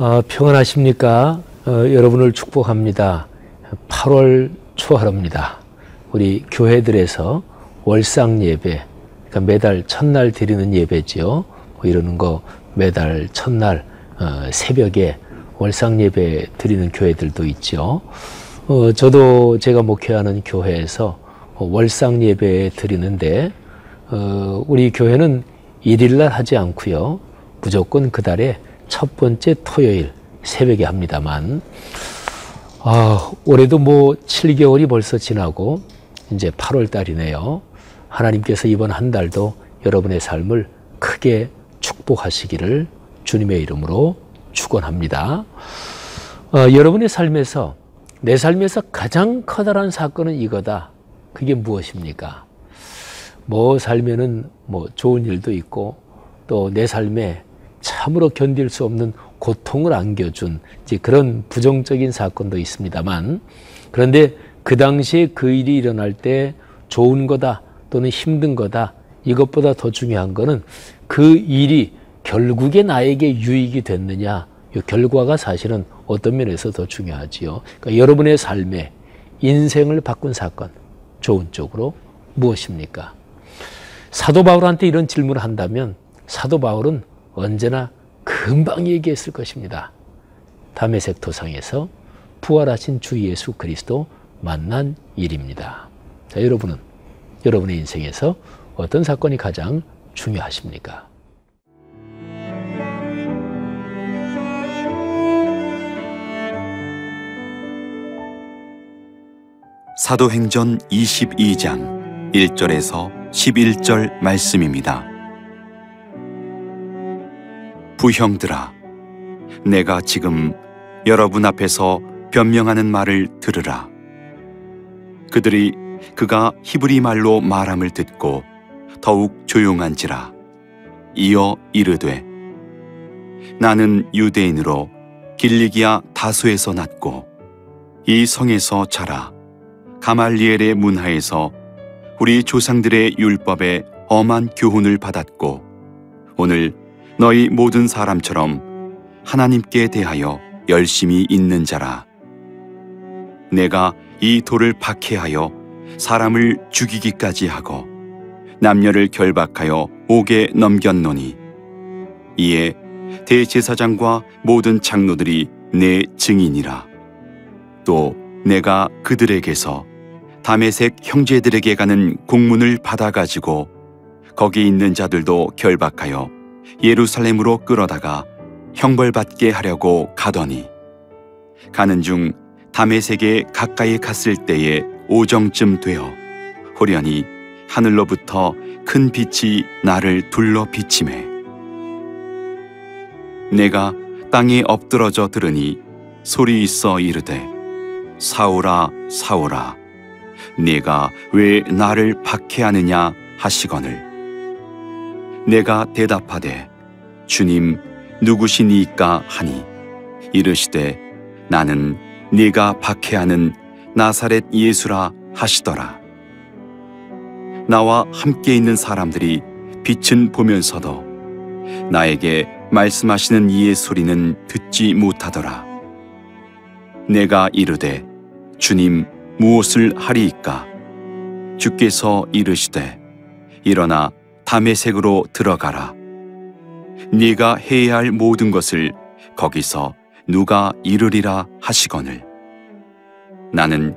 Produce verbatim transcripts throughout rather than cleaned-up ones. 어, 평안하십니까? 어, 여러분을 축복합니다. 팔월 초하루입니다. 우리 교회들에서 월상 예배, 그러니까 매달 첫날 드리는 예배지요. 뭐 이러는 거 매달 첫날 어, 새벽에 월상 예배 드리는 교회들도 있죠. 어, 저도 제가 목회하는 교회에서 월상 예배 드리는데 어, 우리 교회는 일일날 하지 않고요. 무조건 그 달에 첫 번째 토요일 새벽에 합니다만, 아, 올해도 뭐 칠 개월이 벌써 지나고 이제 팔월 달이네요. 하나님께서 이번 한 달도 여러분의 삶을 크게 축복하시기를 주님의 이름으로 축원합니다. 어, 여러분의 삶에서, 내 삶에서 가장 커다란 사건은 이거다. 그게 무엇입니까? 뭐 살면은 뭐 좋은 일도 있고, 또 내 삶에 참으로 견딜 수 없는 고통을 안겨준 이제 그런 부정적인 사건도 있습니다만, 그런데 그 당시에 그 일이 일어날 때 좋은 거다 또는 힘든 거다, 이것보다 더 중요한 거는 그 일이 결국에 나에게 유익이 됐느냐, 이 결과가 사실은 어떤 면에서 더 중요하지요. 그러니까 여러분의 삶에 인생을 바꾼 사건, 좋은 쪽으로 무엇입니까? 사도 바울한테 이런 질문을 한다면 사도 바울은 언제나 금방 얘기했을 것입니다. 다메섹 도상에서 부활하신 주 예수 그리스도 만난 일입니다. 자, 여러분은 여러분의 인생에서 어떤 사건이 가장 중요하십니까? 사도행전 이십이 장 일 절에서 십일 절 말씀입니다. 부형들아, 내가 지금 여러분 앞에서 변명하는 말을 들으라. 그들이 그가 히브리 말로 말함을 듣고 더욱 조용한지라. 이어 이르되, 나는 유대인으로 길리기아 다수에서 났고 이 성에서 자라 가말리엘의 문하에서 우리 조상들의 율법에 엄한 교훈을 받았고, 오늘 너희 모든 사람처럼 하나님께 대하여 열심히 있는 자라. 내가 이 돌을 박해하여 사람을 죽이기까지 하고 남녀를 결박하여 옥에 넘겼노니, 이에 대제사장과 모든 장로들이 내 증인이라. 또 내가 그들에게서 다메섹 형제들에게 가는 공문을 받아가지고 거기 있는 자들도 결박하여 예루살렘으로 끌어다가 형벌받게 하려고 가더니, 가는 중 다메섹에 가까이 갔을 때에 오정쯤 되어 호련히 하늘로부터 큰 빛이 나를 둘러 비치매, 내가 땅에 엎드러져 들으니 소리 있어 이르되, 사울아, 사울아, 네가 왜 나를 박해하느냐 하시거늘. 내가 대답하되, 주님, 누구시니까 하니, 이르시되, 나는 네가 박해하는 나사렛 예수라 하시더라. 나와 함께 있는 사람들이 빛은 보면서도 나에게 말씀하시는 이의 소리는 듣지 못하더라. 내가 이르되, 주님, 무엇을 하리이까? 주께서 이르시되, 일어나 다메섹으로 들어가라. 네가 해야 할 모든 것을 거기서 누가 이르리라 하시거늘. 나는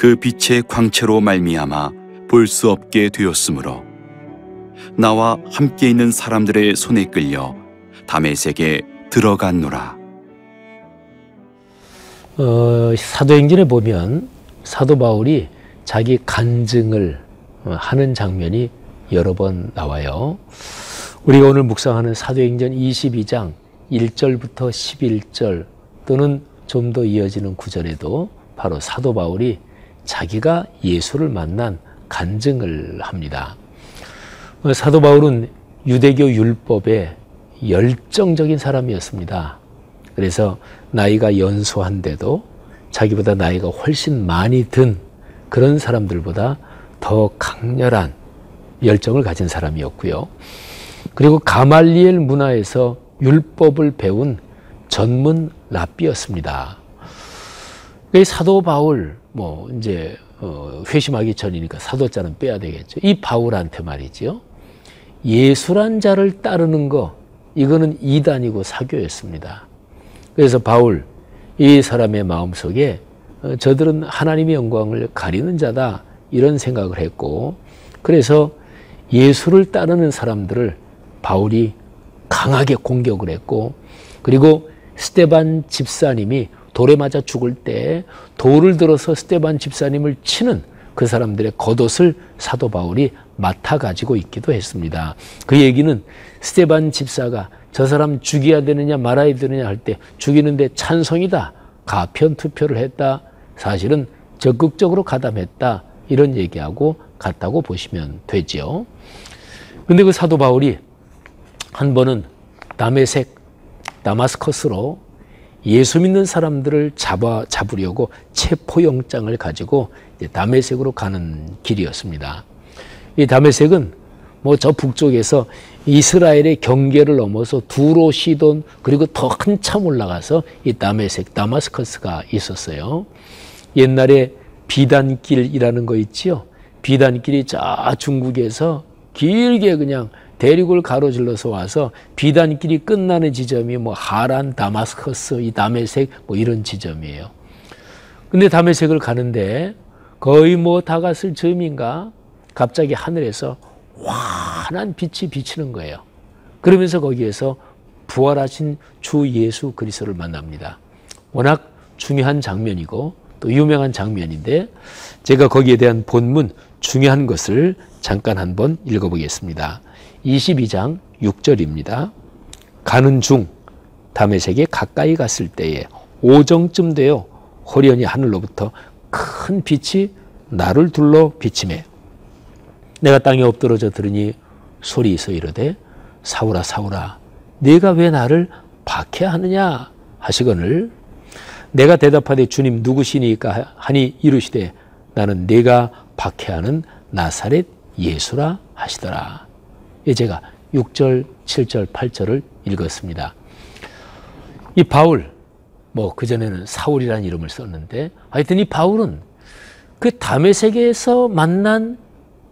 그 빛의 광채로 말미암아 볼 수 없게 되었으므로 나와 함께 있는 사람들의 손에 끌려 다메섹에 들어갔노라. 어, 사도행전에 보면 사도 바울이 자기 간증을 하는 장면이 여러 번 나와요. 우리가 오늘 묵상하는 사도행전 이십이 장 일 절부터 십일 절, 또는 좀 더 이어지는 구 절에도 바로 사도 바울이 자기가 예수를 만난 간증을 합니다. 사도 바울은 유대교 율법에 열정적인 사람이었습니다. 그래서 나이가 연소한데도 자기보다 나이가 훨씬 많이 든 그런 사람들보다 더 강렬한 열정을 가진 사람이었고요. 그리고 가말리엘 문화에서 율법을 배운 전문 랍비였습니다. 사도 바울, 뭐 이제 회심하기 전이니까 사도자는 빼야 되겠죠. 이 바울한테 말이죠, 예수란 자를 따르는 거, 이거는 이단이고 사교였습니다. 그래서 바울, 이 사람의 마음속에 저들은 하나님의 영광을 가리는 자다, 이런 생각을 했고, 그래서 예수를 따르는 사람들을 바울이 강하게 공격을 했고, 그리고 스데반 집사님이 돌에 맞아 죽을 때 돌을 들어서 스데반 집사님을 치는 그 사람들의 겉옷을 사도 바울이 맡아 가지고 있기도 했습니다. 그 얘기는 스데반 집사가 저 사람 죽여야 되느냐 말아야 되느냐 할 때 죽이는데 찬성이다, 가편 투표를 했다, 사실은 적극적으로 가담했다, 이런 얘기하고 같다고 보시면 되지요. 근데 그 사도 바울이 한 번은 다메섹, 다마스커스로 예수 믿는 사람들을 잡아, 잡으려고 체포영장을 가지고 다메섹으로 가는 길이었습니다. 이 다메섹은 뭐 저 북쪽에서 이스라엘의 경계를 넘어서 두로, 시돈, 그리고 더 한참 올라가서 이 다메섹, 다마스커스가 있었어요. 옛날에 비단길이라는 거 있지요. 비단길이 저 중국에서 길게 그냥 대륙을 가로질러서 와서 비단길이 끝나는 지점이 뭐 하란, 다마스커스, 이 다메섹 뭐 이런 지점이에요. 근데 다메섹을 가는데 거의 뭐 다 갔을 즈음인가 갑자기 하늘에서 환한 빛이 비치는 거예요. 그러면서 거기에서 부활하신 주 예수 그리스도를 만납니다. 워낙 중요한 장면이고 또 유명한 장면인데 제가 거기에 대한 본문 중요한 것을 잠깐 한번 읽어보겠습니다. 이십이 장 육 절입니다. 가는 중 다메섹에 가까이 갔을 때에 오정쯤 되어 호련히 하늘로부터 큰 빛이 나를 둘러 비치매 내가 땅에 엎드러져 들으니 소리 있어 이르되 사울아 사울아 네가 왜 나를 박해하느냐 하시거늘 내가 대답하되 주님 누구시니까 하니 이르시되 나는 네가 박해하는 나사렛 예수라 하시더라. 제가 육 절, 칠 절, 팔 절을 읽었습니다. 이 바울, 뭐 그전에는 사울이라는 이름을 썼는데 하여튼 이 바울은 그 다메섹에서 만난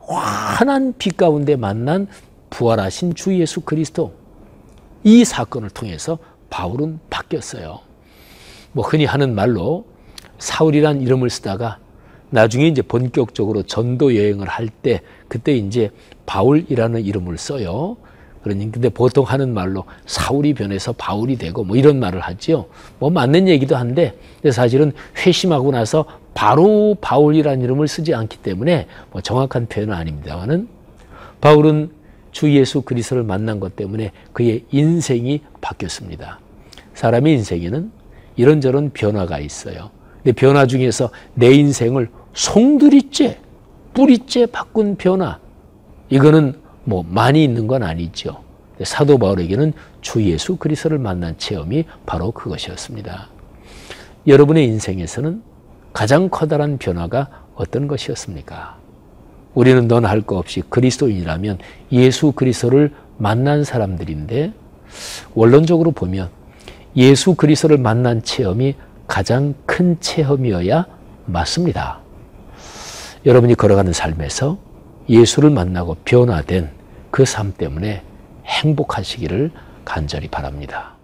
환한 빛 가운데 만난 부활하신 주 예수 그리스도, 이 사건을 통해서 바울은 바뀌었어요. 뭐 흔히 하는 말로 사울이란 이름을 쓰다가 나중에 이제 본격적으로 전도 여행을 할 때 그때 이제 바울이라는 이름을 써요. 그러니 근데 보통 하는 말로 사울이 변해서 바울이 되고 뭐 이런 말을 하지요. 뭐 맞는 얘기도 한데 근데 사실은 회심하고 나서 바로 바울이라는 이름을 쓰지 않기 때문에 뭐 정확한 표현은 아닙니다만은 바울은 주 예수 그리스도를 만난 것 때문에 그의 인생이 바뀌었습니다. 사람의 인생에는 이런저런 변화가 있어요. 근데 변화 중에서 내 인생을 송두리째, 뿌리째 바꾼 변화, 이거는 뭐 많이 있는 건 아니죠. 사도 바울에게는 주 예수 그리스도를 만난 체험이 바로 그것이었습니다. 여러분의 인생에서는 가장 커다란 변화가 어떤 것이었습니까? 우리는 넌 할 거 없이 그리스도인이라면 예수 그리스도를 만난 사람들인데 원론적으로 보면 예수 그리스도를 만난 체험이 가장 큰 체험이어야 맞습니다. 여러분이 걸어가는 삶에서 예수를 만나고 변화된 그 삶 때문에 행복하시기를 간절히 바랍니다.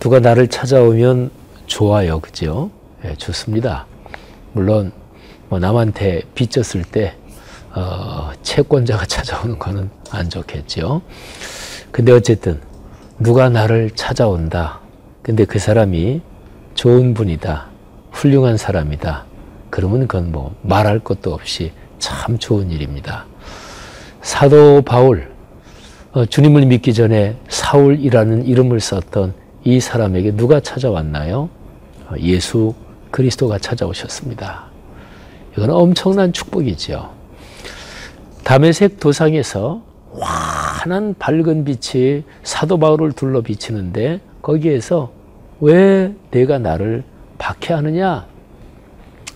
누가 나를 찾아오면 좋아요, 그죠? 예, 좋습니다. 물론 뭐 남한테 빚졌을 때 어, 채권자가 찾아오는 거는 안 좋겠죠. 근데 어쨌든 누가 나를 찾아온다. 근데 그 사람이 좋은 분이다, 훌륭한 사람이다. 그러면 그건 뭐 말할 것도 없이 참 좋은 일입니다. 사도 바울, 어, 주님을 믿기 전에 사울이라는 이름을 썼던 이 사람에게 누가 찾아왔나요? 예수 그리스도가 찾아오셨습니다. 이건 엄청난 축복이죠. 다메섹 도상에서 환한 밝은 빛이 사도 바울을 둘러 비치는데 거기에서 왜 내가 나를 박해하느냐?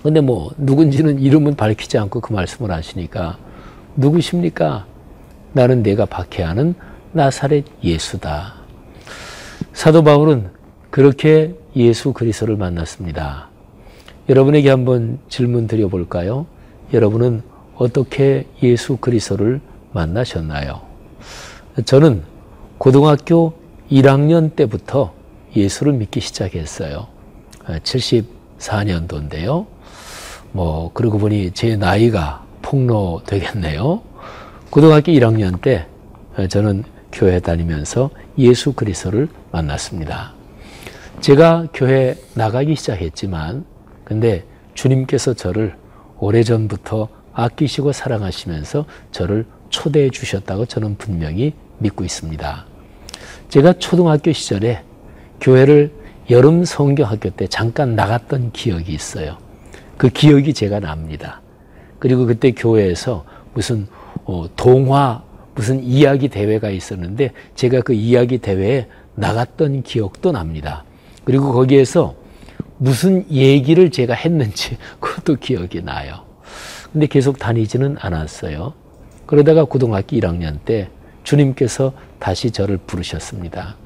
근데 뭐 누군지는 이름은 밝히지 않고 그 말씀을 하시니까 누구십니까? 나는 내가 박해하는 나사렛 예수다. 사도 바울은 그렇게 예수 그리스도를 만났습니다. 여러분에게 한번 질문 드려볼까요? 여러분은 어떻게 예수 그리스도를 만나셨나요? 저는 고등학교 일 학년 때부터 예수를 믿기 시작했어요. 칠십사 년도인데요. 뭐 그러고 보니 제 나이가 폭로되겠네요. 고등학교 일 학년 때 저는 교회 다니면서 예수 그리스도를 만났습니다. 제가 교회 나가기 시작했지만 근데 주님께서 저를 오래전부터 아끼시고 사랑하시면서 저를 초대해 주셨다고 저는 분명히 믿고 있습니다. 제가 초등학교 시절에 교회를 여름 성경학교 때 잠깐 나갔던 기억이 있어요. 그 기억이 제가 납니다. 그리고 그때 교회에서 무슨 동화, 무슨 이야기 대회가 있었는데 제가 그 이야기 대회에 나갔던 기억도 납니다. 그리고 거기에서 무슨 얘기를 제가 했는지 그것도 기억이 나요. 근데 계속 다니지는 않았어요. 그러다가 고등학교 일 학년 때 주님께서 다시 저를 부르셨습니다.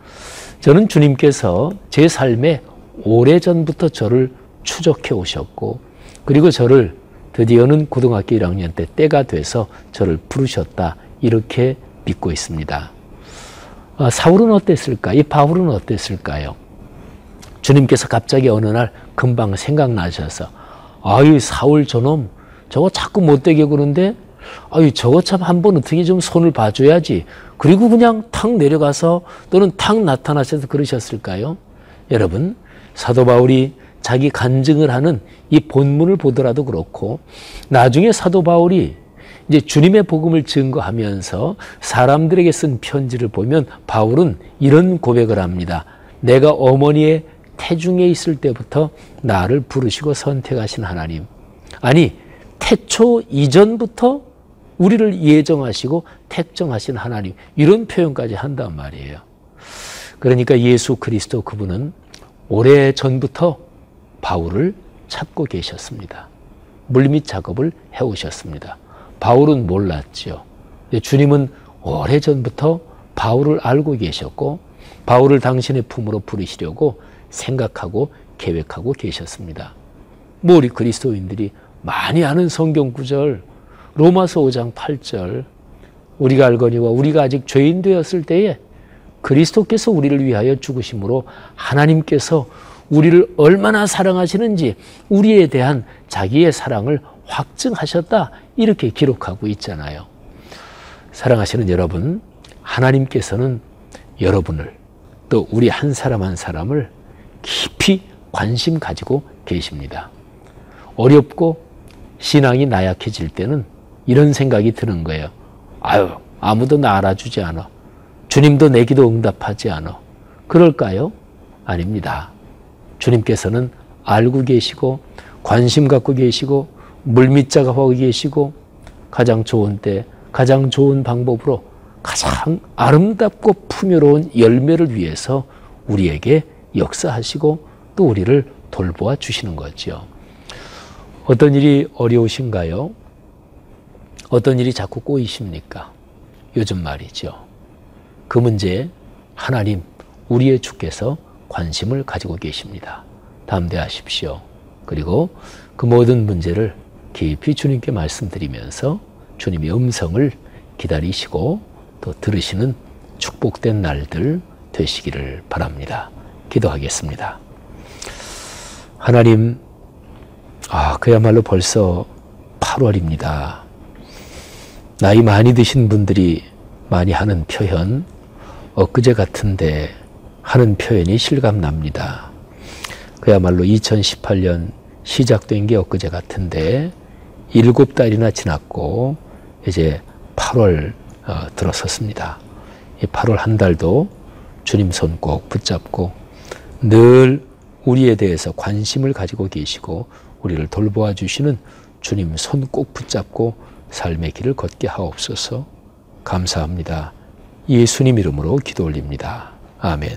저는 주님께서 제 삶에 오래전부터 저를 추적해 오셨고 그리고 저를 드디어는 고등학교 일 학년 때 때가 돼서 저를 부르셨다 이렇게 믿고 있습니다. 아, 사울은 어땠을까? 이 바울은 어땠을까요? 주님께서 갑자기 어느 날 금방 생각나셔서 아유 사울 저놈 저거 자꾸 못되게 구는데 아유 저거 참 한번 어떻게 좀 손을 봐줘야지. 그리고 그냥 탁 내려가서 또는 탁 나타나셔서 그러셨을까요? 여러분 사도 바울이 자기 간증을 하는 이 본문을 보더라도 그렇고 나중에 사도 바울이 이제 주님의 복음을 증거하면서 사람들에게 쓴 편지를 보면 바울은 이런 고백을 합니다. 내가 어머니의 태중에 있을 때부터 나를 부르시고 선택하신 하나님. 아니 태초 이전부터 우리를 예정하시고 택정하신 하나님. 이런 표현까지 한단 말이에요. 그러니까 예수 그리스도 그분은 오래전부터 바울을 찾고 계셨습니다. 물밑 작업을 해오셨습니다. 바울은 몰랐죠. 주님은 오래전부터 바울을 알고 계셨고 바울을 당신의 품으로 부르시려고 생각하고 계획하고 계셨습니다. 뭐 우리 그리스도인들이 많이 아는 성경 구절 로마서 오 장 팔 절 우리가 알거니와 우리가 아직 죄인 되었을 때에 그리스도께서 우리를 위하여 죽으심으로 하나님께서 우리를 얼마나 사랑하시는지 우리에 대한 자기의 사랑을 확증하셨다 이렇게 기록하고 있잖아요. 사랑하시는 여러분, 하나님께서는 여러분을 또 우리 한 사람 한 사람을 깊이 관심 가지고 계십니다. 어렵고 신앙이 나약해질 때는 이런 생각이 드는 거예요. 아유, 아무도 나 알아주지 않아. 주님도 내 기도 응답하지 않아. 그럴까요? 아닙니다. 주님께서는 알고 계시고 관심 갖고 계시고 물밑 작업하고 계시고 가장 좋은 때 가장 좋은 방법으로 가장 아름답고 풍요로운 열매를 위해서 우리에게 역사하시고 또 우리를 돌보아 주시는 거죠. 어떤 일이 어려우신가요? 어떤 일이 자꾸 꼬이십니까? 요즘 말이죠. 그 문제에 하나님, 우리의 주께서 관심을 가지고 계십니다. 담대하십시오. 그리고 그 모든 문제를 깊이 주님께 말씀드리면서 주님의 음성을 기다리시고 또 들으시는 축복된 날들 되시기를 바랍니다. 기도하겠습니다. 하나님, 아, 그야말로 벌써 팔월입니다. 나이 많이 드신 분들이 많이 하는 표현, 엊그제 같은데 하는 표현이 실감납니다. 그야말로 이천십팔 년 시작된 게 엊그제 같은데 일곱 달이나 지났고 이제 팔월 어, 들어섰습니다. 이 팔월 한 달도 주님 손 꼭 붙잡고 늘 우리에 대해서 관심을 가지고 계시고 우리를 돌보아 주시는 주님 손 꼭 붙잡고 삶의 길을 걷게 하옵소서. 감사합니다. 예수님 이름으로 기도 올립니다. 아멘.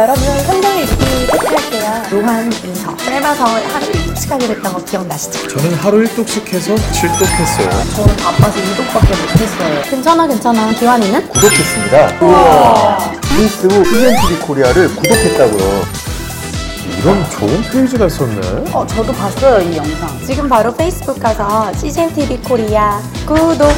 여러분 성경 읽기 할 때야 요한일서 짧아서 하루 일독씩 하게 됐던 거 기억나시죠? 저는 하루 일독씩 해서 칠독 했어요. 저는 바빠서 이독밖에 못했어요. 괜찮아 괜찮아. 기환이는? 구독했습니다. 우와. 페이스북 씨제이엠티비 코리아를 구독했다고요. 이런 좋은 페이지가 있었네. 어, 저도 봤어요 이 영상. 지금 바로 페이스북 가서 씨제이엠티비 코리아 구독!